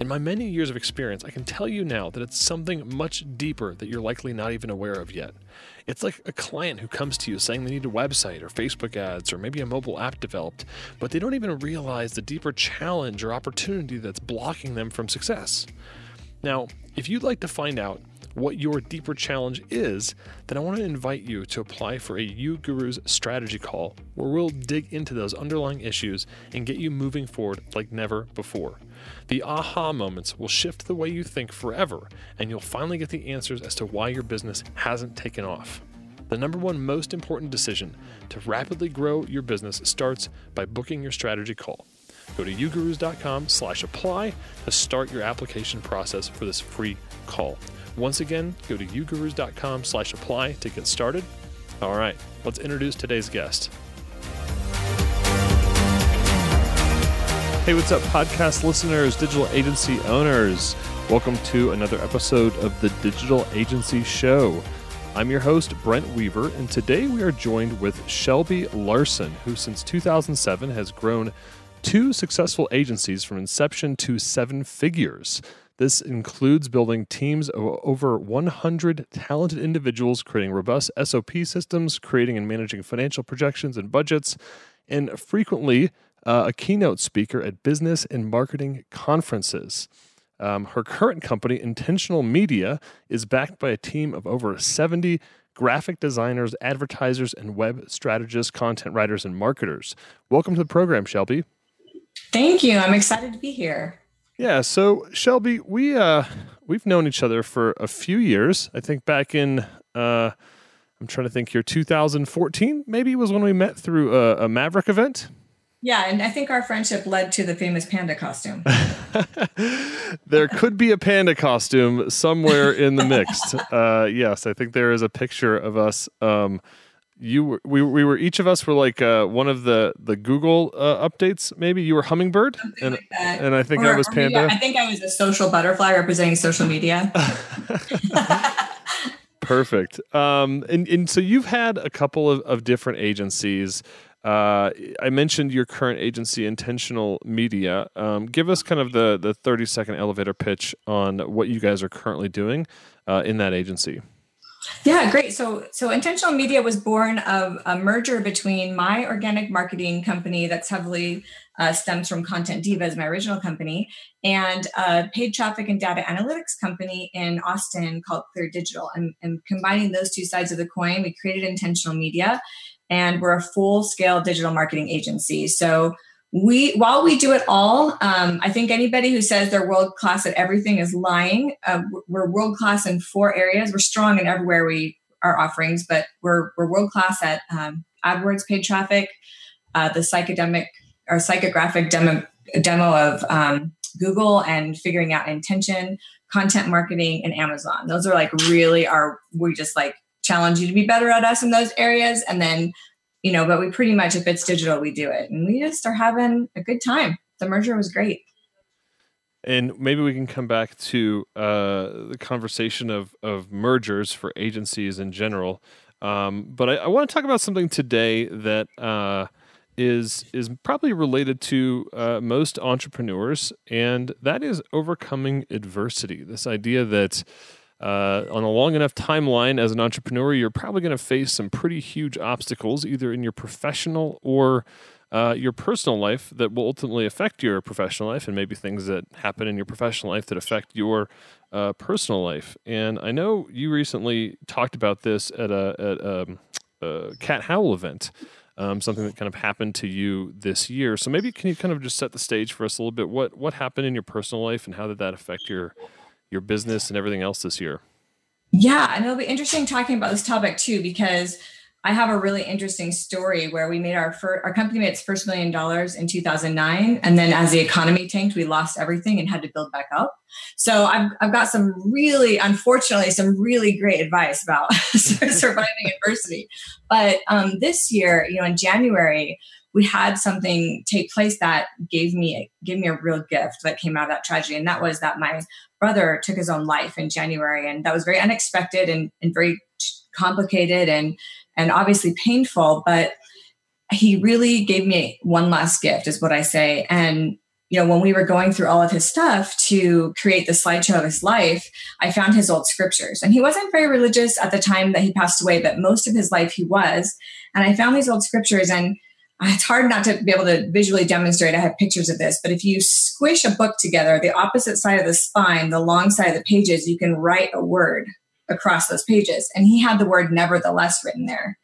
In my many years of experience, I can tell you now that it's something much deeper that you're likely not even aware of yet. It's like a client who comes to you saying they need a website or Facebook ads or maybe a mobile app developed, but they don't even realize the deeper challenge or opportunity that's blocking them from success. Now, if you'd like to find out what your deeper challenge is, then I want to invite you to apply for a YouGurus strategy call where we'll dig into those underlying issues and get you moving forward like never before. The aha moments will shift the way you think forever, and you'll finally get the answers as to why your business hasn't taken off. The number one most important decision to rapidly grow your business starts by booking your strategy call. Go to yougurus.com/apply to start your application process for this free call. Once again, go to yougurus.com/apply to get started. All right, let's introduce today's guest. Hey, what's up, podcast listeners, digital agency owners? Welcome to another episode of the Digital Agency Show. I'm your host, Brent Weaver, and today we are joined with Shelby Larson, who since 2007 has grown two successful agencies from inception to seven figures. This includes building teams of over 100 talented individuals, creating robust SOP systems, creating and managing financial projections and budgets, and frequently a keynote speaker at business and marketing conferences. Her current company, Intentional Media, is backed by a team of over 70 graphic designers, advertisers, and web strategists, content writers, and marketers. Welcome to the program, Shelby. Thank you. I'm excited to be here. Yeah, so Shelby, we've known each other for a few years. I think back in, I'm trying to think here, 2014 maybe was when we met through a Maverick event. Yeah, and I think our friendship led to the famous panda costume. There could be a panda costume somewhere in the mix. Yes, I think there is a picture of us. We were each of us like one of the Google updates. Maybe you were hummingbird, and like that. And I think I was panda. Maybe, I think I was a social butterfly representing social media. Perfect. And so you've had a couple of different agencies. I mentioned your current agency, Intentional Media. Give us kind of the 30-second elevator pitch on what you guys are currently doing in that agency. Yeah, great. So Intentional Media was born of a merger between my organic marketing company that's heavily stems from Content Diva, as my original company, and a paid traffic and data analytics company in Austin called Clear Digital. And combining those two sides of the coin, we created Intentional Media, and we're a full-scale digital marketing agency. So while we do it all, I think anybody who says they're world-class at everything is lying. We're world-class in four areas. We're strong in everywhere we are offerings, but we're world-class at AdWords paid traffic, the psychographic demo of Google, and figuring out intention, content marketing, and Amazon. Those are like really we just like challenge you to be better at us in those areas. And then but we pretty much, if it's digital, we do it. And we just are having a good time. The merger was great. And maybe we can come back to the conversation of mergers for agencies in general. But I want to talk about something today that is probably related to most entrepreneurs, and that is overcoming adversity. This idea that on a long enough timeline as an entrepreneur, you're probably going to face some pretty huge obstacles, either in your professional or your personal life, that will ultimately affect your professional life, and maybe things that happen in your professional life that affect your personal life. And I know you recently talked about this at a Cat Howell event. something that kind of happened to you this year. So maybe can you kind of just set the stage for us a little bit? What happened in your personal life, and how did that affect your business and everything else this year? Yeah, and it'll be interesting talking about this topic too, because I have a really interesting story where we made our company made its first $1 million in 2009. And then as the economy tanked, we lost everything and had to build back up. So I've got some really, unfortunately, some really great advice about surviving adversity. But this year, in January, we had something take place that gave me a real gift that came out of that tragedy. And that was that my brother took his own life in January. And that was very unexpected and very complicated and obviously painful, but he really gave me one last gift, is what I say. And, when we were going through all of his stuff to create the slideshow of his life, I found his old scriptures. And he wasn't very religious at the time that he passed away, but most of his life he was. And I found these old scriptures, and it's hard not to be able to visually demonstrate. I have pictures of this, but if you squish a book together, the opposite side of the spine, the long side of the pages, you can write a word across those pages. And he had the word nevertheless written there.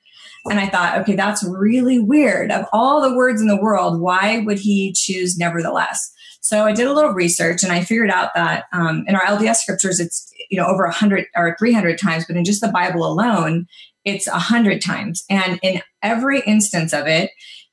And I thought, okay, that's really weird. Of all the words in the world, why would he choose nevertheless? So I did a little research, and I figured out that in our LDS scriptures, it's, over 100 or 300 times, but in just the Bible alone, it's 100 times. And in every instance of it,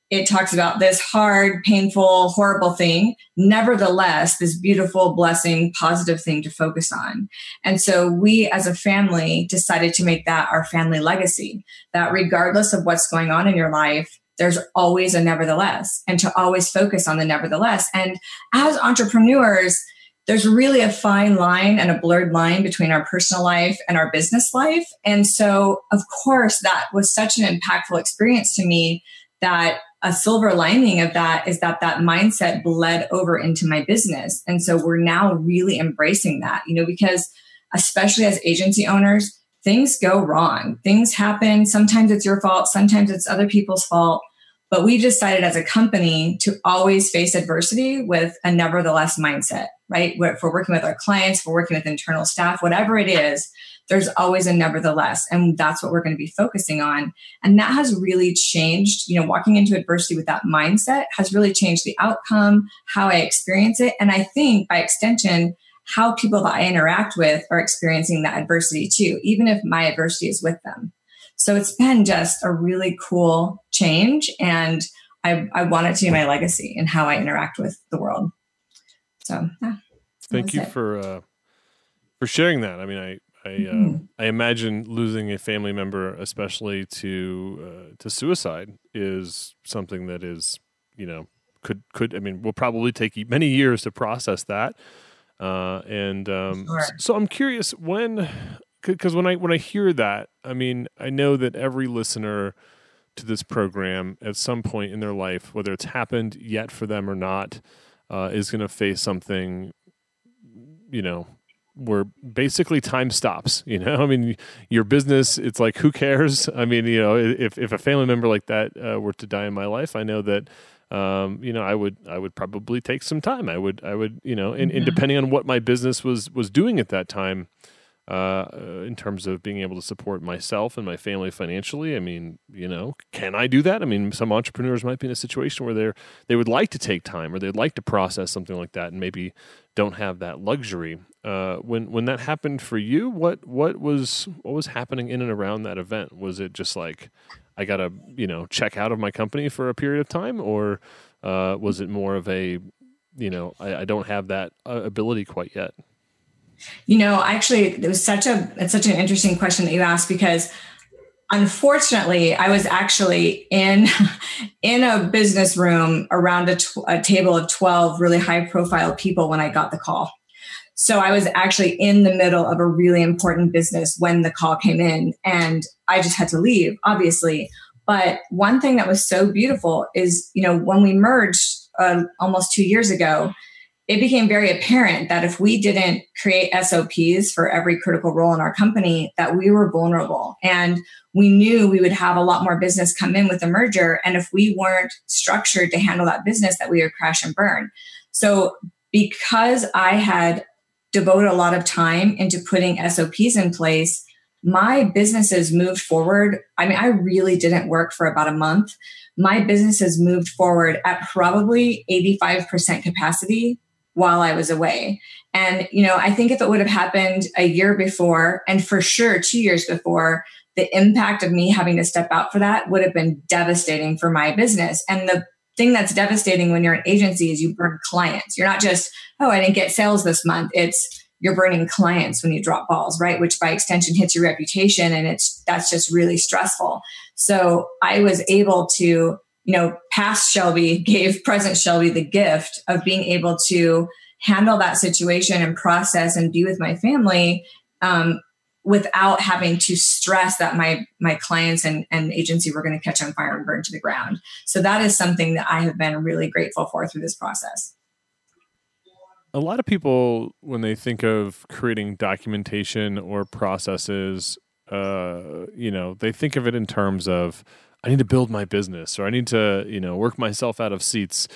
it talks about this hard, painful, horrible thing. Nevertheless, this beautiful, blessing, positive thing to focus on. And so we as a family decided to make that our family legacy, that regardless of what's going on in your life, there's always a nevertheless, and to always focus on the nevertheless. And as entrepreneurs, there's really a fine line and a blurred line between our personal life and our business life. And so, of course, that was such an impactful experience to me that a silver lining of that is that mindset bled over into my business. And so we're now really embracing that, because especially as agency owners, things go wrong. Things happen. Sometimes it's your fault. Sometimes it's other people's fault. But we've decided as a company to always face adversity with a nevertheless mindset, right? If we're working with our clients, if we're working with internal staff, whatever it is, there's always a nevertheless, and that's what we're going to be focusing on. And that has really changed, walking into adversity with that mindset has really changed the outcome, how I experience it. And I think by extension, how people that I interact with are experiencing that adversity too, even if my adversity is with them. So it's been just a really cool change, and I want it to be my legacy in how I interact with the world. So yeah, thank you for sharing that. I mean, I imagine losing a family member, especially to suicide, is something that is, will probably take many years to process that. Sure. So I'm curious because when I hear that, I mean, I know that every listener to this program at some point in their life, whether it's happened yet for them or not, is going to face something, where basically time stops, I mean, your business, it's like, who cares? I mean, if a family member like that were to die in my life, I know that, I would probably take some time. I would, and depending on what my business was doing at that time, in terms of being able to support myself and my family financially. I mean, can I do that? I mean, some entrepreneurs might be in a situation where they would like to take time, or they'd like to process something like that, and maybe don't have that luxury. When that happened for you, what was happening in and around that event? Was it just like, I got to, check out of my company for a period of time, or was it more of a, I don't have that ability quite yet? Actually, it was such an interesting question that you asked, because unfortunately, I was actually in a business room around a table of 12 really high profile people when I got the call. So I was actually in the middle of a really important business when the call came in, and I just had to leave, obviously. But one thing that was so beautiful is, when we merged almost 2 years ago, it became very apparent that if we didn't create SOPs for every critical role in our company, that we were vulnerable. And we knew we would have a lot more business come in with the merger. And if we weren't structured to handle that business, that we would crash and burn. So because I had devoted a lot of time into putting SOPs in place, my businesses moved forward. I mean, I really didn't work for about a month. My businesses moved forward at probably 85% capacity while I was away. And, you know, I think if it would have happened a year before, and for sure 2 years before, the impact of me having to step out for that would have been devastating for my business. And the thing that's devastating when you're an agency is you burn clients. You're not just, oh, I didn't get sales this month. It's you're burning clients when you drop balls, right? Which by extension hits your reputation. And that's just really stressful. So I was able to, you know, past Shelby gave present Shelby the gift of being able to handle that situation and process and be with my family, without having to stress that my clients and agency were going to catch on fire and burn to the ground. So that is something that I have been really grateful for through this process. A lot of people, when they think of creating documentation or processes, you know, they think of it in terms of, I need to build my business, or I need to, you know, work myself out of seats,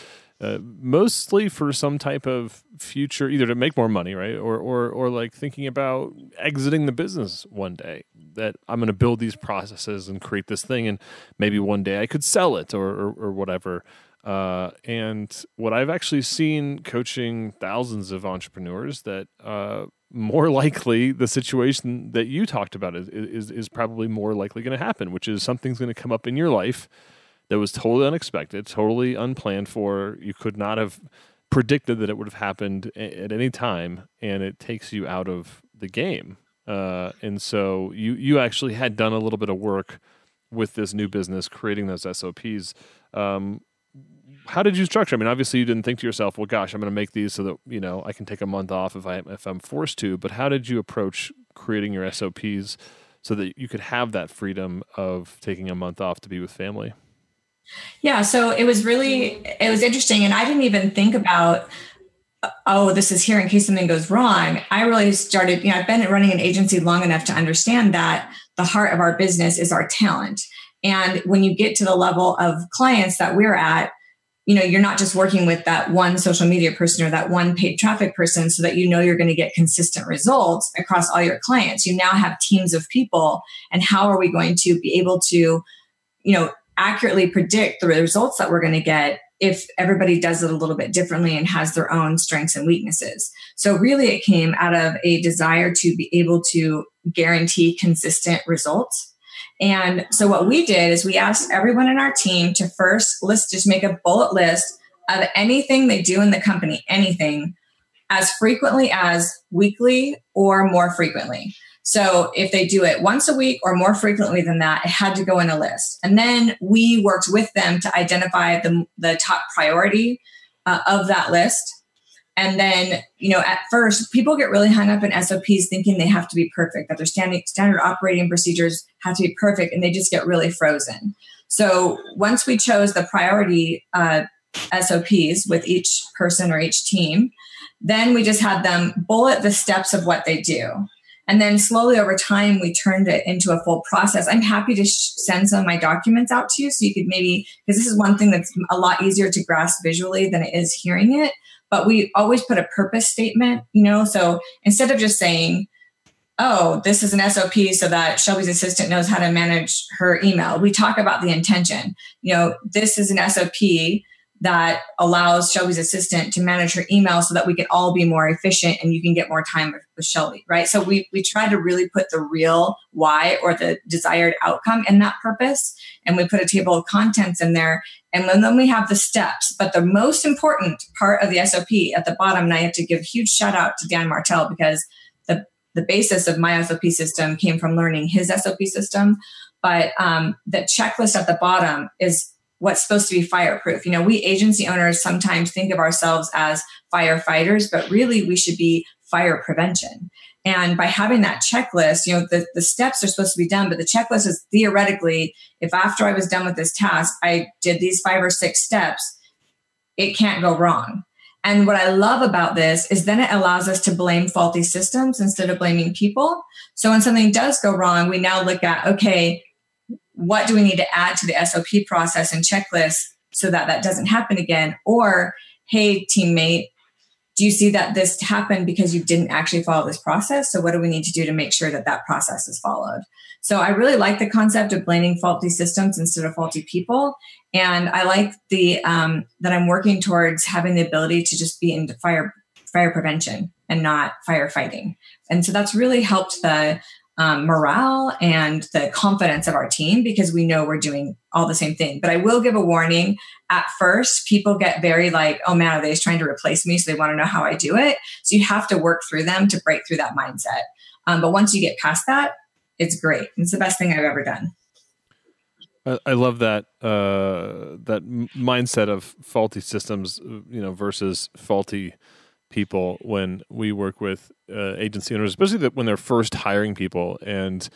mostly for some type of future, either to make more money, right? Or like thinking about exiting the business one day, that I'm going to build these processes and create this thing, and maybe one day I could sell it or whatever. And what I've actually seen coaching thousands of entrepreneurs, that more likely the situation that you talked about is probably more likely going to happen, which is something's going to come up in your life that was totally unexpected, totally unplanned for. You could not have predicted that it would have happened at any time, and it takes you out of the game. And so you actually had done a little bit of work with this new business, creating those SOPs. How did you structure? I mean, obviously you didn't think to yourself, well, gosh, I'm going to make these so that, you know, I can take a month off if I'm forced to, but how did you approach creating your SOPs so that you could have that freedom of taking a month off to be with family? Yeah. So it was interesting. And I didn't even think about, oh, this is here in case something goes wrong. I really started, you know, I've been running an agency long enough to understand that the heart of our business is our talent. And when you get to the level of clients that we're at, you know, you're not just working with that one social media person or that one paid traffic person so that, you know, you're going to get consistent results across all your clients. You now have teams of people, and how are we going to be able to, you know, accurately predict the results that we're going to get if everybody does it a little bit differently and has their own strengths and weaknesses. So really it came out of a desire to be able to guarantee consistent results. And so what we did is we asked everyone in our team to just make a bullet list of anything they do in the company, anything, as frequently as weekly or more frequently. So if they do it once a week or more frequently than that, it had to go in a list. And then we worked with them to identify the top priority of that list. And then, you know, at first, people get really hung up in SOPs thinking they have to be perfect, that their standard operating procedures have to be perfect, and they just get really frozen. So once we chose the priority SOPs with each person or each team, then we just had them bullet the steps of what they do. And then slowly over time, we turned it into a full process. I'm happy to send some of my documents out to you so you could maybe, because this is one thing that's a lot easier to grasp visually than it is hearing it. But we always put a purpose statement, you know, so instead of just saying, oh, this is an SOP so that Shelby's assistant knows how to manage her email, we talk about the intention. You know, this is an SOP that allows Shelby's assistant to manage her email so that we can all be more efficient and you can get more time with Shelby, right? So we try to really put the real why or the desired outcome in that purpose. And we put a table of contents in there. And then we have the steps. But the most important part of the SOP at the bottom, and I have to give a huge shout out to Dan Martell, because the basis of my SOP system came from learning his SOP system. But the checklist at the bottom is what's supposed to be fireproof. You know, we agency owners sometimes think of ourselves as firefighters, but really we should be fire prevention. And by having that checklist, you know, the steps are supposed to be done, but the checklist is theoretically, if after I was done with this task, I did these 5 or 6 steps, it can't go wrong. And what I love about this is then it allows us to blame faulty systems instead of blaming people. So when something does go wrong, we now look at, okay, what do we need to add to the SOP process and checklist so that that doesn't happen again? Or, hey, teammate, do you see that this happened because you didn't actually follow this process? So what do we need to do to make sure that that process is followed? So I really like the concept of blaming faulty systems instead of faulty people. And I like the that I'm working towards having the ability to just be in fire prevention and not firefighting. And so that's really helped the morale and the confidence of our team, because we know we're doing all the same thing. But I will give a warning. At first, people get very like, oh man, are they just trying to replace me? So they want to know how I do it. So you have to work through them to break through that mindset. But once you get past that, it's great. It's the best thing I've ever done. I love that that mindset of faulty systems, you know, versus faulty people. When we work with agency owners, especially when they're first hiring people, and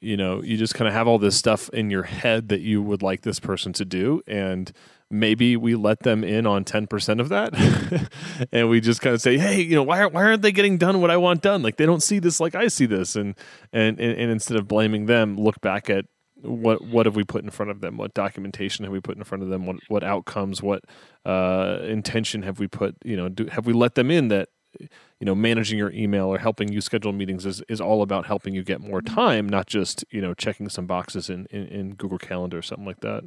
you know, you just kind of have all this stuff in your head that you would like this person to do, and maybe we let them in on 10% of that, and we just kind of say, hey, you know, why aren't they getting done what I want done? Like, they don't see this like I see this, and instead of blaming them, look back at what have we put in front of them? What documentation have we put in front of them? What outcomes? What intention have we put? You know, have we let them in that, you know, managing your email or helping you schedule meetings is all about helping you get more time, not just, you know, checking some boxes in Google Calendar or something like that.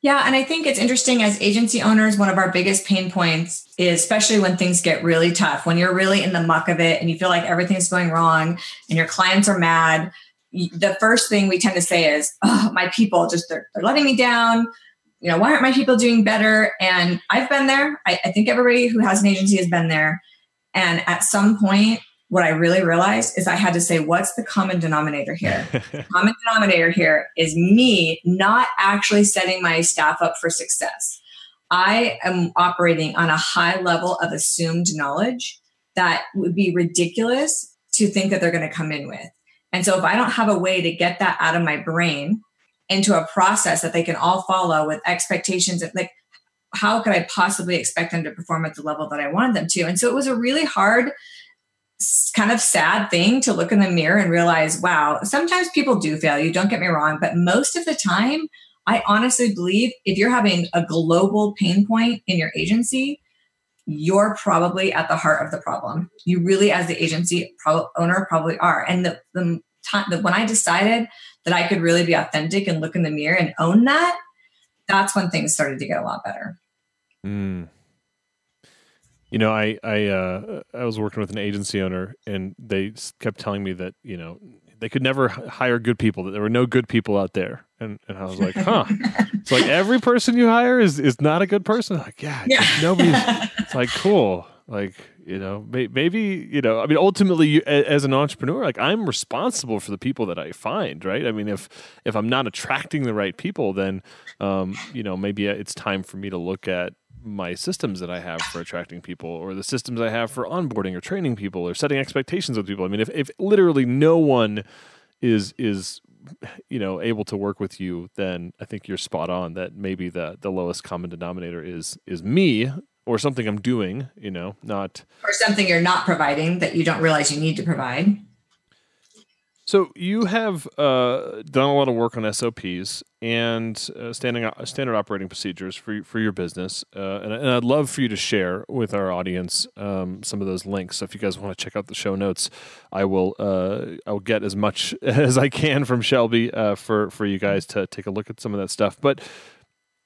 Yeah. And I think it's interesting as agency owners, one of our biggest pain points is, especially when things get really tough, when you're really in the muck of it and you feel like everything's going wrong and your clients are mad, the first thing we tend to say is, oh, my people just, they're letting me down. You know, why aren't my people doing better? And I've been there. I think everybody who has an agency has been there. And at some point, what I really realized is I had to say, what's the common denominator here? The common denominator here is me not actually setting my staff up for success. I am operating on a high level of assumed knowledge that would be ridiculous to think that they're going to come in with. And so if I don't have a way to get that out of my brain into a process that they can all follow with expectations of, like, how could I possibly expect them to perform at the level that I wanted them to? And so it was a really hard, kind of sad thing to look in the mirror and realize, wow, sometimes people do fail you, don't get me wrong. But most of the time, I honestly believe if you're having a global pain point in your agency, you're probably at the heart of the problem. You really, as the agency owner, probably are. And the time that when I decided that I could really be authentic and look in the mirror and own that, that's when things started to get a lot better. Mm. You know, I was working with an agency owner, and they kept telling me that, you know, they could never hire good people, that there were no good people out there. And I was like, huh. It's like every person you hire is not a good person. I'm like, yeah. Nobody's, it's like, cool. Like, you know, maybe, you know, I mean, ultimately you, as an entrepreneur, like, I'm responsible for the people that I find, right? I mean, if I'm not attracting the right people, then, you know, maybe it's time for me to look at my systems that I have for attracting people, or the systems I have for onboarding or training people, or setting expectations with people. I mean, if literally no one is, you know, able to work with you, then I think you're spot on that maybe the lowest common denominator is me, or something I'm doing, you know, not, or something you're not providing that you don't realize you need to provide. So you have done a lot of work on SOPs and standard operating procedures for your business, and I'd love for you to share with our audience some of those links. So if you guys want to check out the show notes, I'll get as much as I can from Shelby for you guys to take a look at some of that stuff. But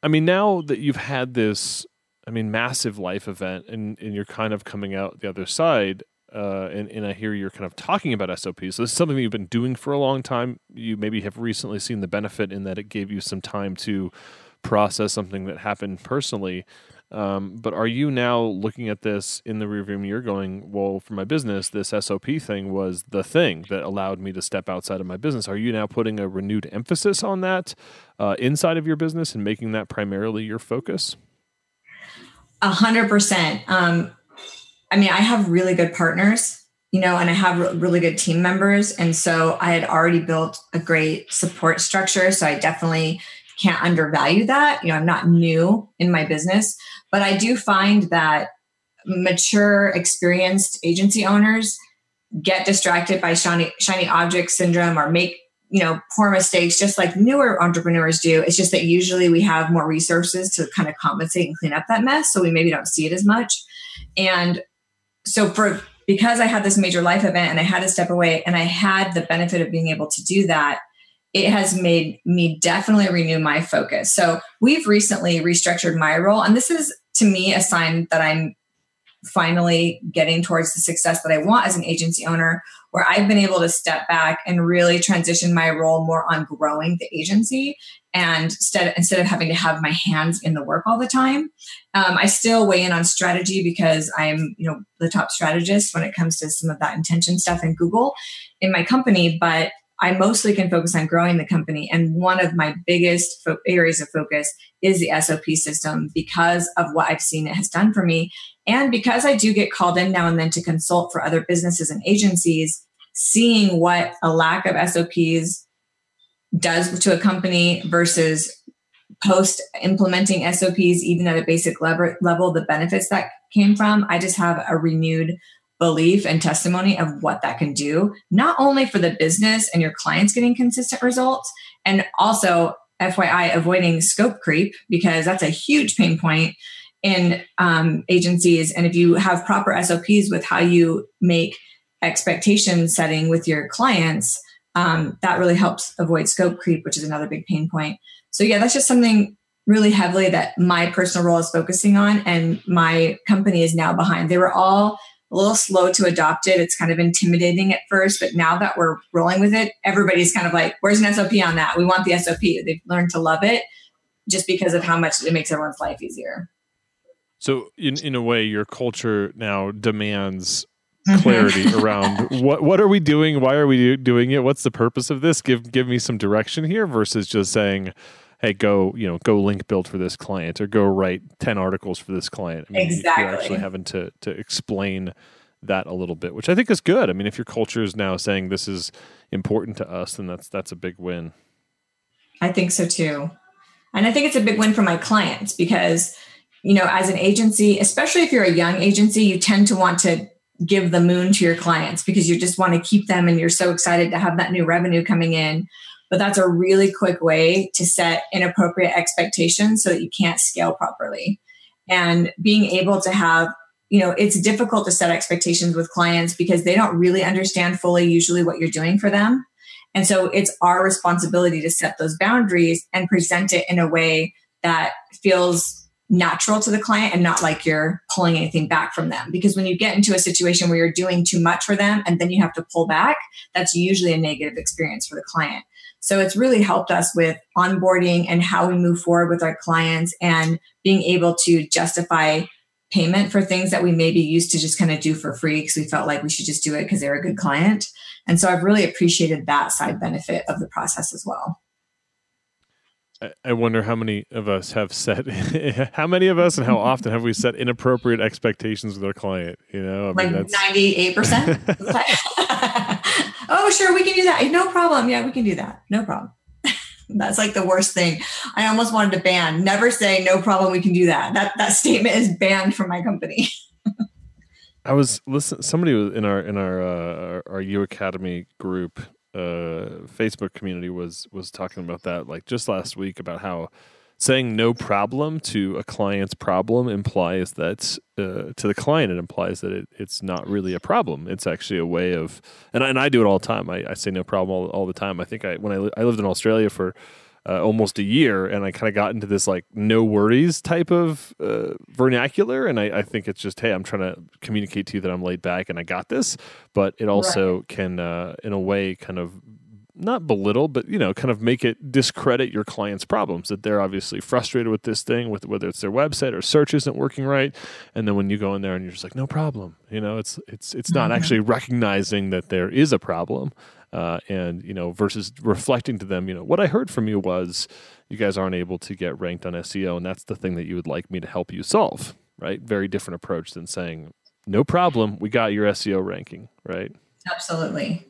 I mean, now that you've had this, I mean, massive life event, and you're kind of coming out the other side. And I hear you're kind of talking about SOPs. So this is something that you've been doing for a long time. You maybe have recently seen the benefit in that it gave you some time to process something that happened personally. But are you now looking at this in the rearview mirror going, well, for my business, this SOP thing was the thing that allowed me to step outside of my business. Are you now putting a renewed emphasis on that inside of your business and making that primarily your focus? 100%. I mean, I have really good partners, you know, and I have really good team members. And so I had already built a great support structure. So I definitely can't undervalue that. You know, I'm not new in my business, but I do find that mature, experienced agency owners get distracted by shiny object syndrome, or make, you know, poor mistakes, just like newer entrepreneurs do. It's just that usually we have more resources to kind of compensate and clean up that mess. So we maybe don't see it as much. And so for, because I had this major life event and I had to step away and I had the benefit of being able to do that, it has made me definitely renew my focus. So we've recently restructured my role. And this is, to me, a sign that I'm finally getting towards the success that I want as an agency owner, where I've been able to step back and really transition my role more on growing the agency, and instead of having to have my hands in the work all the time. I still weigh in on strategy because I'm, the top strategist when it comes to some of that intention stuff in Google in my company, but I mostly can focus on growing the company. And one of my biggest areas of focus is the SOP system, because of what I've seen it has done for me. And because I do get called in now and then to consult for other businesses and agencies, seeing what a lack of SOPs does to a company versus post-implementing SOPs, even at a basic level, the benefits that came from, I just have a renewed belief and testimony of what that can do, not only for the business and your clients getting consistent results, and also, FYI, avoiding scope creep, because that's a huge pain point in agencies. And if you have proper SOPs with how you make expectation setting with your clients, that really helps avoid scope creep, which is another big pain point. So yeah, that's just something really heavily that my personal role is focusing on, and my company is now behind. They were all a little slow to adopt it. It's kind of intimidating at first, but now that we're rolling with it, everybody's kind of like, where's an SOP on that? We want the SOP. They've learned to love it just because of how much it makes everyone's life easier. So in a way, your culture now demands clarity around what are we doing? Why are we doing it? What's the purpose of this? Give me some direction here, versus just saying, hey, go link build for this client, or go write 10 articles for this client. I mean, exactly. You're actually having to explain that a little bit, which I think is good. I mean, if your culture is now saying this is important to us, then that's a big win. I think so too. And I think it's a big win for my clients, because, as an agency, especially if you're a young agency, you tend to want to give the moon to your clients because you just want to keep them. And you're so excited to have that new revenue coming in. But that's a really quick way to set inappropriate expectations so that you can't scale properly. And being able to have, it's difficult to set expectations with clients because they don't really understand fully usually what you're doing for them. And so it's our responsibility to set those boundaries and present it in a way that feels natural to the client and not like you're pulling anything back from them. Because when you get into a situation where you're doing too much for them and then you have to pull back, that's usually a negative experience for the client. So it's really helped us with onboarding and how we move forward with our clients, and being able to justify payment for things that we maybe used to just kind of do for free because we felt like we should just do it because they were a good client. And so I've really appreciated that side benefit of the process as well. I wonder how many of us have set, how many of us and how often have we set inappropriate expectations with our client? I mean, that's 98%. Oh, sure. We can do that. No problem. Yeah, we can do that. No problem. That's like the worst thing. I almost wanted to ban. Never say no problem. We can do that. That statement is banned from my company. I was listening. Somebody was in our U Academy group. Facebook community was talking about that, like just last week, about how saying no problem to a client's problem implies that to the client, it implies that it's not really a problem. It's actually a way of, and I do it all the time. I say no problem all the time. I think when I lived in Australia for almost a year, and I kind of got into this like no worries type of vernacular. And I think it's just, hey, I'm trying to communicate to you that I'm laid back and I got this, but it also can, in a way, kind of not belittle, but, kind of make it discredit your client's problems, that they're obviously frustrated with this thing, with whether it's their website or search isn't working right. And then when you go in there and you're just like, no problem, it's not actually recognizing that there is a problem. And, versus reflecting to them, what I heard from you was you guys aren't able to get ranked on SEO, and that's the thing that you would like me to help you solve, right? Very different approach than saying, no problem, we got your SEO ranking, right? Absolutely.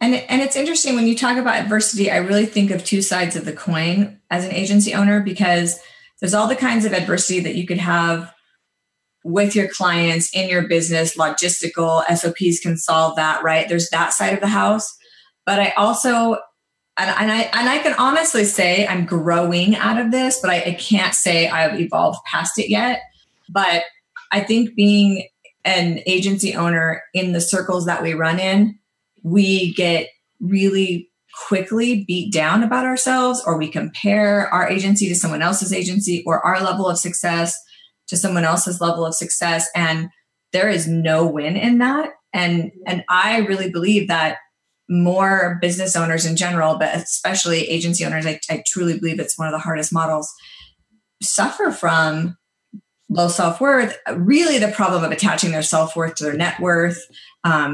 And it's interesting when you talk about adversity, I really think of two sides of the coin as an agency owner, because there's all the kinds of adversity that you could have with your clients, in your business, logistical, SOPs can solve that, right? There's that side of the house. But I also, and I can honestly say I'm growing out of this, but I can't say I've evolved past it yet. But I think being an agency owner in the circles that we run in, we get really quickly beat down about ourselves, or we compare our agency to someone else's agency, or our level of success to someone else's level of success. And there is no win in that. And I really believe that more business owners in general, but especially agency owners, I truly believe it's one of the hardest models, suffer from low self-worth, really the problem of attaching their self-worth to their net worth,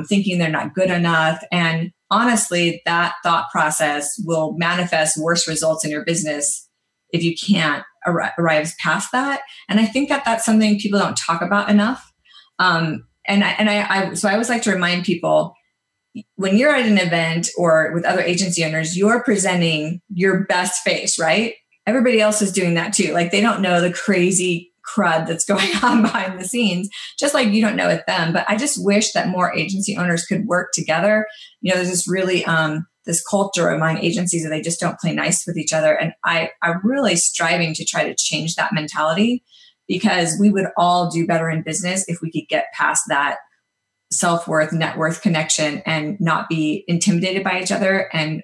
thinking they're not good enough. And honestly, that thought process will manifest worse results in your business if you can't arrive past that. And I think that that's something people don't talk about enough. So I always like to remind people, when you're at an event or with other agency owners, you're presenting your best face, right? Everybody else is doing that too. Like, they don't know the crazy crud that's going on behind the scenes, just like you don't know with them. But I just wish that more agency owners could work together. You know, there's this really, this culture among agencies that they just don't play nice with each other. And I'm really striving to try to change that mentality, because we would all do better in business if we could get past that self-worth, net worth connection and not be intimidated by each other. And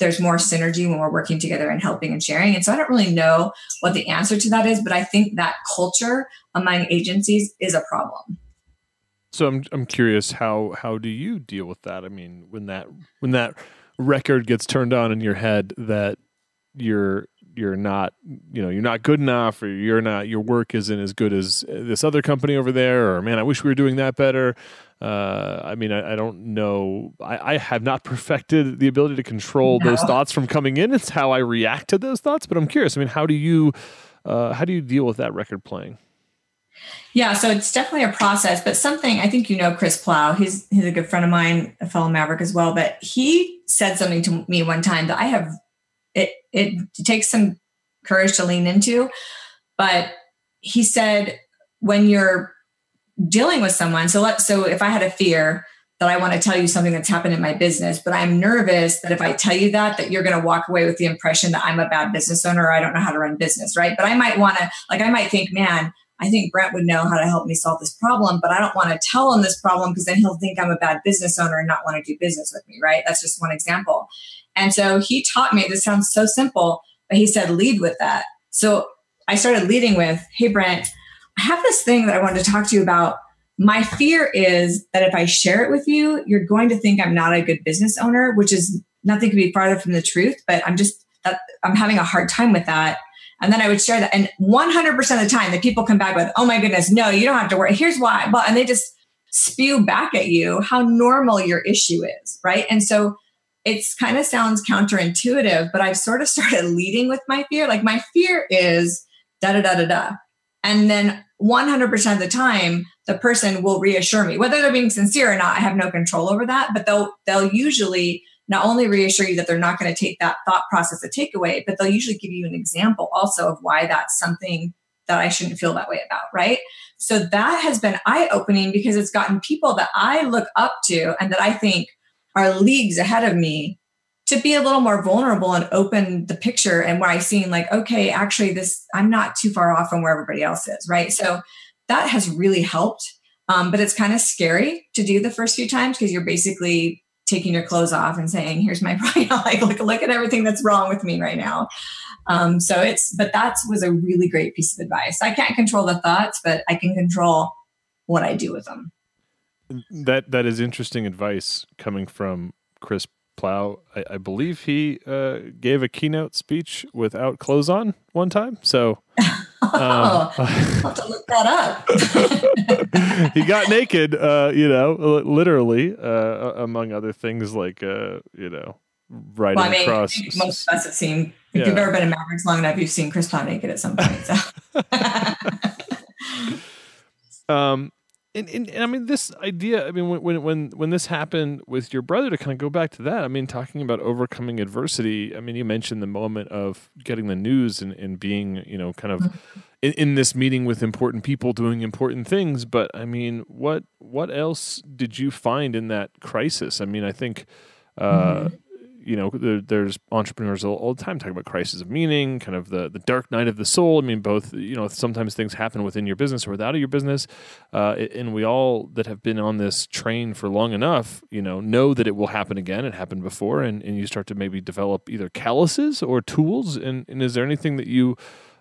there's more synergy when we're working together and helping and sharing. And so I don't really know what the answer to that is, but I think that culture among agencies is a problem. So I'm curious, how do you deal with that? I mean, when that record gets turned on in your head that you're not good enough, or your work isn't as good as this other company over there, or man, I wish we were doing that better. I mean, I don't know. I have not perfected the ability to control those thoughts from coming in. It's how I react to those thoughts, but I'm curious. I mean, how do you deal with that record playing? Yeah. So it's definitely a process, but something, I think, you know, Chris Plough, he's a good friend of mine, a fellow Maverick as well, but he said something to me one time that I have, it takes some courage to lean into, but he said, when you're dealing with someone, so if I had a fear that I want to tell you something that's happened in my business, but I'm nervous that if I tell you that you're going to walk away with the impression that I'm a bad business owner, or I don't know how to run business, right? But I might want to, I might think, man, I think Brent would know how to help me solve this problem, but I don't want to tell him this problem because then he'll think I'm a bad business owner and not want to do business with me, right? That's just one example. And so he taught me, this sounds so simple, but he said, lead with that. So I started leading with, hey, Brent, I have this thing that I wanted to talk to you about. My fear is that if I share it with you, you're going to think I'm not a good business owner, which is, nothing could be farther from the truth, but I'm having a hard time with that. And then I would share that. And 100% of the time, the people come back with, oh my goodness, no, you don't have to worry. Here's why. Well, and they just spew back at you how normal your issue is, right? And so it's kind of sounds counterintuitive, but I've sort of started leading with my fear. Like, my fear is da-da-da-da-da. And then 100% of the time, the person will reassure me. Whether they're being sincere or not, I have no control over that. But they'll usually not only reassure you that they're not going to take that thought process a takeaway, but they'll usually give you an example also of why that's something that I shouldn't feel that way about, right? So that has been eye-opening, because it's gotten people that I look up to and that I think are leagues ahead of me to be a little more vulnerable and open the picture. And where I've seen, like, okay, actually I'm not too far off from where everybody else is, right? So that has really helped. But it's kind of scary to do the first few times, because you're basically taking your clothes off and saying, here's my problem. Look at everything that's wrong with me right now. But that was a really great piece of advice. I can't control the thoughts, but I can control what I do with them. That is interesting advice coming from Chris Plough. I believe he gave a keynote speech without clothes on one time. So I'll have to look that up. He got naked, literally, among other things, riding across. I mean, most of us have seen, if you've ever been in Mavericks long enough, you've seen Chris Plough naked at some point. So. And I mean, this idea, I mean, when this happened with your brother, to kind of go back to that, I mean, talking about overcoming adversity, I mean, you mentioned the moment of getting the news and being, kind of in this meeting with important people doing important things. But I mean, what else did you find in that crisis? I mean, I think, you know, there's entrepreneurs all the time talking about crisis of meaning, kind of the dark night of the soul. I mean, both, you know, sometimes things happen within your business or without your business. And we all that have been on this train for long enough, you know that it will happen again. It happened before. And you start to maybe develop either calluses or tools. And is there anything that you,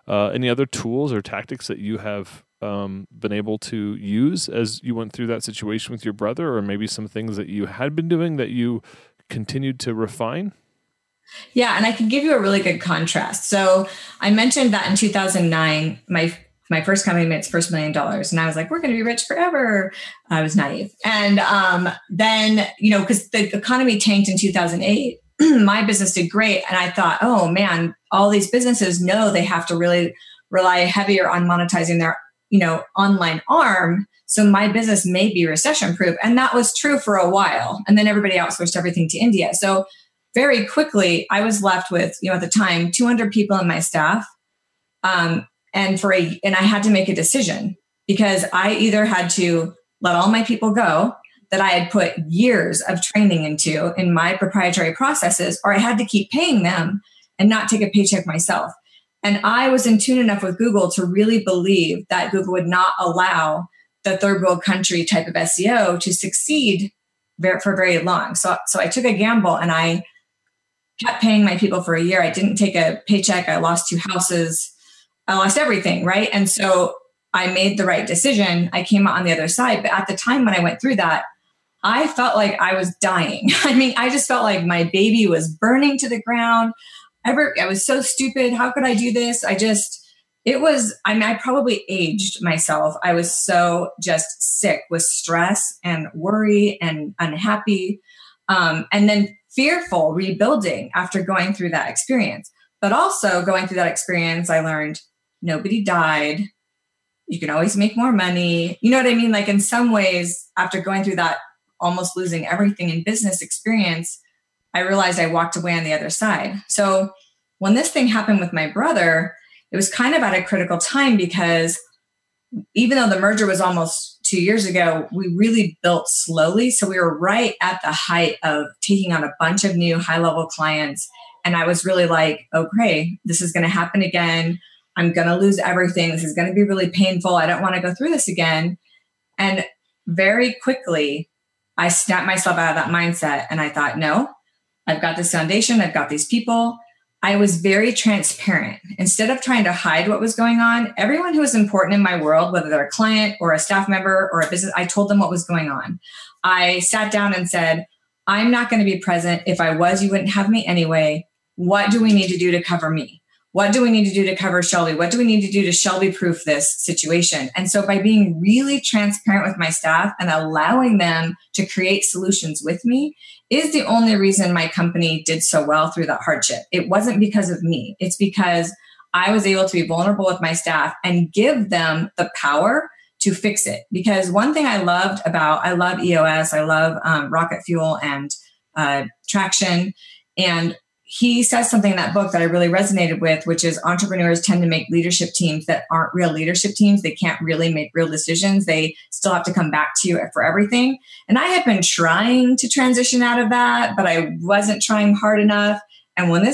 any other tools or tactics that you have been able to use as you went through that situation with your brother, or maybe some things that you had been doing that you continued to refine? Yeah. And I can give you a really good contrast. So I mentioned that in 2009, my first company made its first $1 million. And I was like, we're going to be rich forever. I was naive. And then, you know, because the economy tanked in 2008, my business did great. And I thought, oh man, all these businesses know they have to really rely heavier on monetizing their, you know, online arm. So my business may be recession proof. And that was true for a while. And then everybody outsourced everything to India. So very quickly, I was left with, you know, at the time, 200 people in my staff. And I had to make a decision, because I either had to let all my people go that I had put years of training into in my proprietary processes, or I had to keep paying them and not take a paycheck myself. And I was in tune enough with Google to really believe that Google would not allow the third world country type of SEO to succeed for very long. So I took a gamble and I kept paying my people for a year. I didn't take a paycheck. I lost 2 houses. I lost everything, right? And so I made the right decision. I came out on the other side. But at the time when I went through that, I felt like I was dying. I mean, I just felt like my baby was burning to the ground. I was so stupid. How could I do this? I probably aged myself. I was so just sick with stress and worry and unhappy, and then fearful rebuilding after going through that experience. But also going through that experience, I learned nobody died. You can always make more money. You know what I mean? Like in some ways, after going through that almost losing everything in business experience, I realized I walked away on the other side. So when this thing happened with my brother, it was kind of at a critical time, because even though the merger was almost 2 years ago, we really built slowly. So we were right at the height of taking on a bunch of new high-level clients. And I was really like, okay, this is going to happen again. I'm going to lose everything. This is going to be really painful. I don't want to go through this again. And very quickly, I snapped myself out of that mindset. And I thought, no, I've got this foundation. I've got these people. I was very transparent. Instead of trying to hide what was going on, everyone who was important in my world, whether they're a client or a staff member or a business, I told them what was going on. I sat down and said, I'm not going to be present. If I was, you wouldn't have me anyway. What do we need to do to cover me? What do we need to do to cover Shelby? What do we need to do to Shelby-proof this situation? And so by being really transparent with my staff and allowing them to create solutions with me is the only reason my company did so well through that hardship. It wasn't because of me. It's because I was able to be vulnerable with my staff and give them the power to fix it. Because one thing I love EOS, I love Rocket Fuel and Traction. And he says something in that book that I really resonated with, which is entrepreneurs tend to make leadership teams that aren't real leadership teams. They can't really make real decisions. They still have to come back to you for everything. And I had been trying to transition out of that, but I wasn't trying hard enough. And when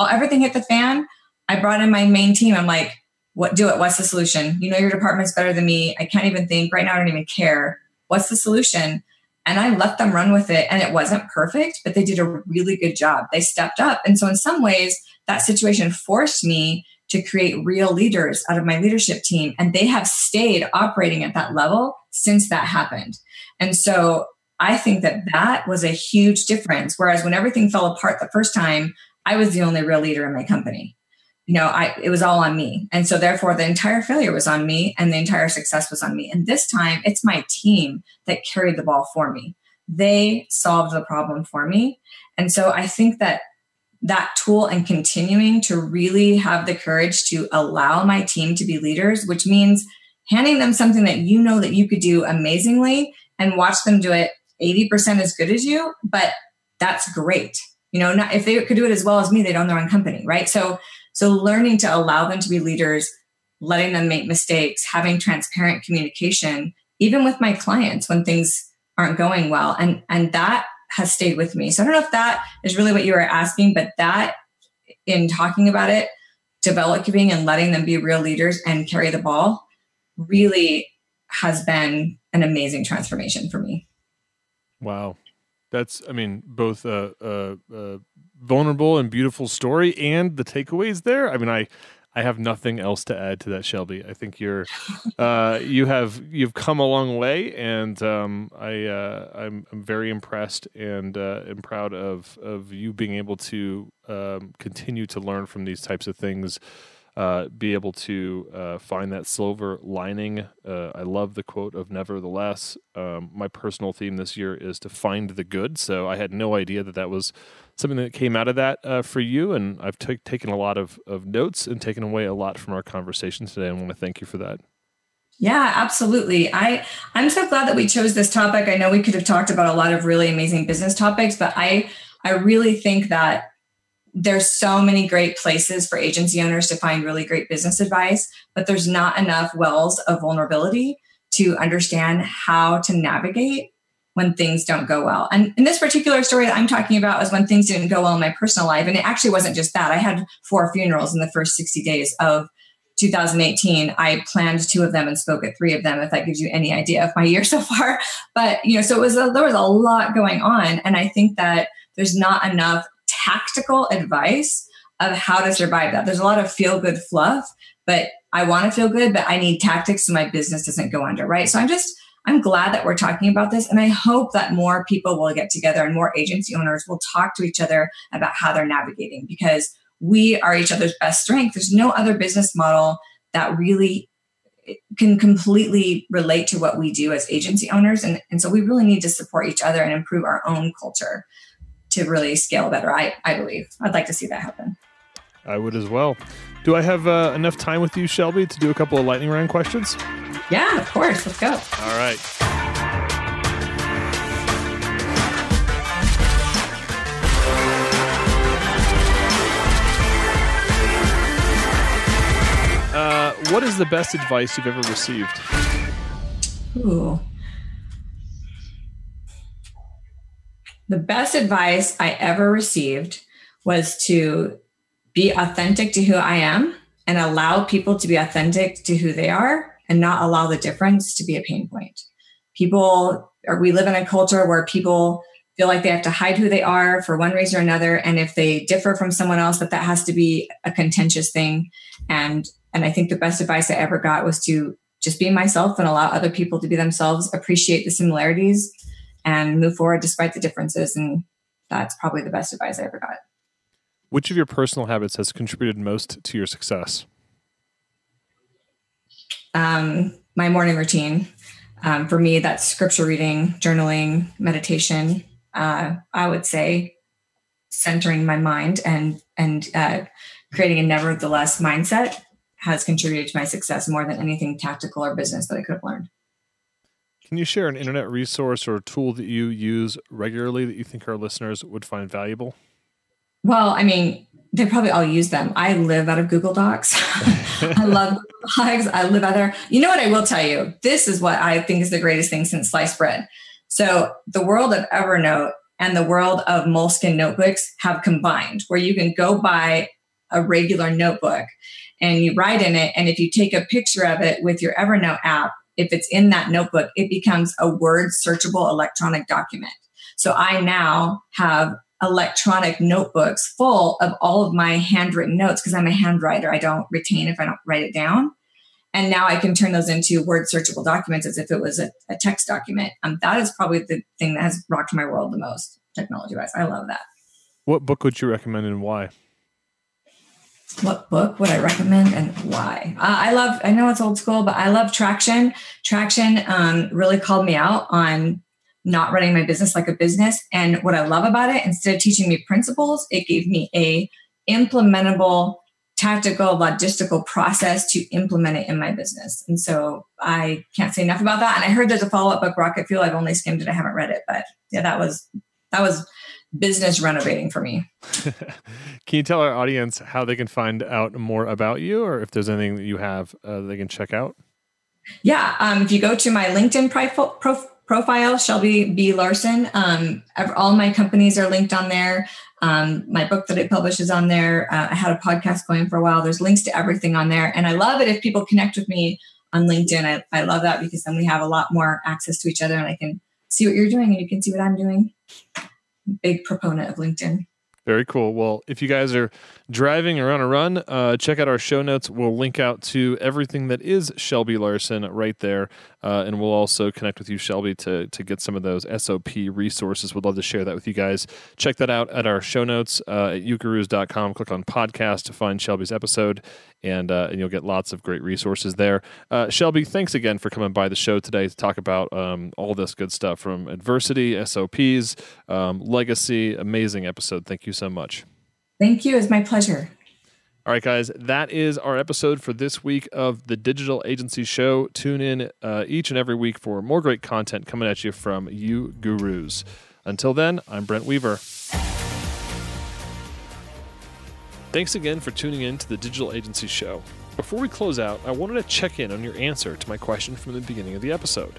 everything hit the fan, I brought in my main team. I'm like, what's the solution? You know, your department's better than me. I can't even think right now. I don't even care. What's the solution? And I let them run with it. And it wasn't perfect, but they did a really good job. They stepped up. And so in some ways, that situation forced me to create real leaders out of my leadership team. And they have stayed operating at that level since that happened. And so I think that was a huge difference. Whereas when everything fell apart the first time, I was the only real leader in my company. You know, it was all on me. And so therefore the entire failure was on me and the entire success was on me. And this time it's my team that carried the ball for me. They solved the problem for me. And so I think that tool and continuing to really have the courage to allow my team to be leaders, which means handing them something that you know that you could do amazingly and watch them do it 80% as good as you, but that's great. You know, if they could do it as well as me, they'd own their own company, right? So learning to allow them to be leaders, letting them make mistakes, having transparent communication, even with my clients when things aren't going well. And that has stayed with me. So I don't know if that is really what you were asking, but that in talking about it, developing and letting them be real leaders and carry the ball really has been an amazing transformation for me. Wow. That's, I mean, both a vulnerable and beautiful story and the takeaways there. I mean, I have nothing else to add to that, Shelby. I think you've come a long way, and I'm very impressed and am proud of you being able to continue to learn from these types of things, be able to find that silver lining. I love the quote of nevertheless. My personal theme this year is to find the good. So I had no idea that that was something that came out of that for you. And I've taken a lot of notes and taken away a lot from our conversation today. I want to thank you for that. Yeah, absolutely. I'm so glad that we chose this topic. I know we could have talked about a lot of really amazing business topics, but I really think that there's so many great places for agency owners to find really great business advice, but there's not enough wells of vulnerability to understand how to navigate when things don't go well. And in this particular story that I'm talking about is when things didn't go well in my personal life. And it actually wasn't just that. I had 4 funerals in the first 60 days of 2018. I planned 2 of them and spoke at 3 of them, if that gives you any idea of my year so far. But, you know, so it was there was a lot going on. And I think that there's not enough tactical advice of how to survive that. There's a lot of feel good fluff, but I want to feel good, but I need tactics so my business doesn't go under, right? So I'm glad that we're talking about this. And I hope that more people will get together and more agency owners will talk to each other about how they're navigating, because we are each other's best strength. There's no other business model that really can completely relate to what we do as agency owners. And so we really need to support each other and improve our own culture to really scale better. I believe. I'd like to see that happen. I would as well. Do I have enough time with you, Shelby, to do a couple of lightning round questions? Yeah, of course. Let's go. All right. What is the best advice you've ever received? Ooh. The best advice I ever received was to be authentic to who I am and allow people to be authentic to who they are and not allow the difference to be a pain point. We live in a culture where people feel like they have to hide who they are for one reason or another. And if they differ from someone else, that has to be a contentious thing. And I think the best advice I ever got was to just be myself and allow other people to be themselves, appreciate the similarities, and move forward despite the differences. And that's probably the best advice I ever got. Which of your personal habits has contributed most to your success? My morning routine. For me, that's scripture reading, journaling, meditation. I would say centering my mind and creating a nevertheless mindset has contributed to my success more than anything tactical or business that I could have learned. Can you share an internet resource or a tool that you use regularly that you think our listeners would find valuable? Well, I mean, they probably all use them. I live out of Google Docs. I love Google Docs. I live out there. You know what I will tell you? This is what I think is the greatest thing since sliced bread. So the world of Evernote and the world of Moleskine notebooks have combined, where you can go buy a regular notebook and you write in it. And if you take a picture of it with your Evernote app, if it's in that notebook, it becomes a word searchable electronic document. So I now have electronic notebooks full of all of my handwritten notes because I'm a handwriter. I don't retain if I don't write it down. And now I can turn those into word searchable documents as if it was a text document. That is probably the thing that has rocked my world the most, technology-wise. I love that. What book would you recommend and why? What book would I recommend and why? I know it's old school, but I love Traction. Traction really called me out on not running my business like a business. And what I love about it, instead of teaching me principles, it gave me a implementable, tactical, logistical process to implement it in my business. And so I can't say enough about that. And I heard there's a follow-up book, Rocket Fuel. I've only skimmed it. I haven't read it, but yeah, that was business renovating for me. Can you tell our audience how they can find out more about you, or if there's anything that you have they can check out? Yeah. If you go to my LinkedIn profile, Shelby B. Larson. All my companies are linked on there. My book that I publish is on there. I had a podcast going for a while. There's links to everything on there. And I love it if people connect with me on LinkedIn. I love that because then we have a lot more access to each other and I can see what you're doing and you can see what I'm doing. Big proponent of LinkedIn. Very cool. Well, if you guys are driving or on a run, check out our show notes. We'll link out to everything that is Shelby Larson right there. And we'll also connect with you, Shelby, to get some of those SOP resources. We'd love to share that with you guys. Check that out at our show notes at YouGurus.com. Click on podcast to find Shelby's episode, and you'll get lots of great resources there. Shelby, thanks again for coming by the show today to talk about all this good stuff from adversity, SOPs, legacy. Amazing episode. Thank you so much. Thank you. It's my pleasure. All right, guys, that is our episode for this week of the Digital Agency Show. Tune in each and every week for more great content coming at you from YouGurus. Until then, I'm Brent Weaver. Thanks again for tuning in to the Digital Agency Show. Before we close out, I wanted to check in on your answer to my question from the beginning of the episode.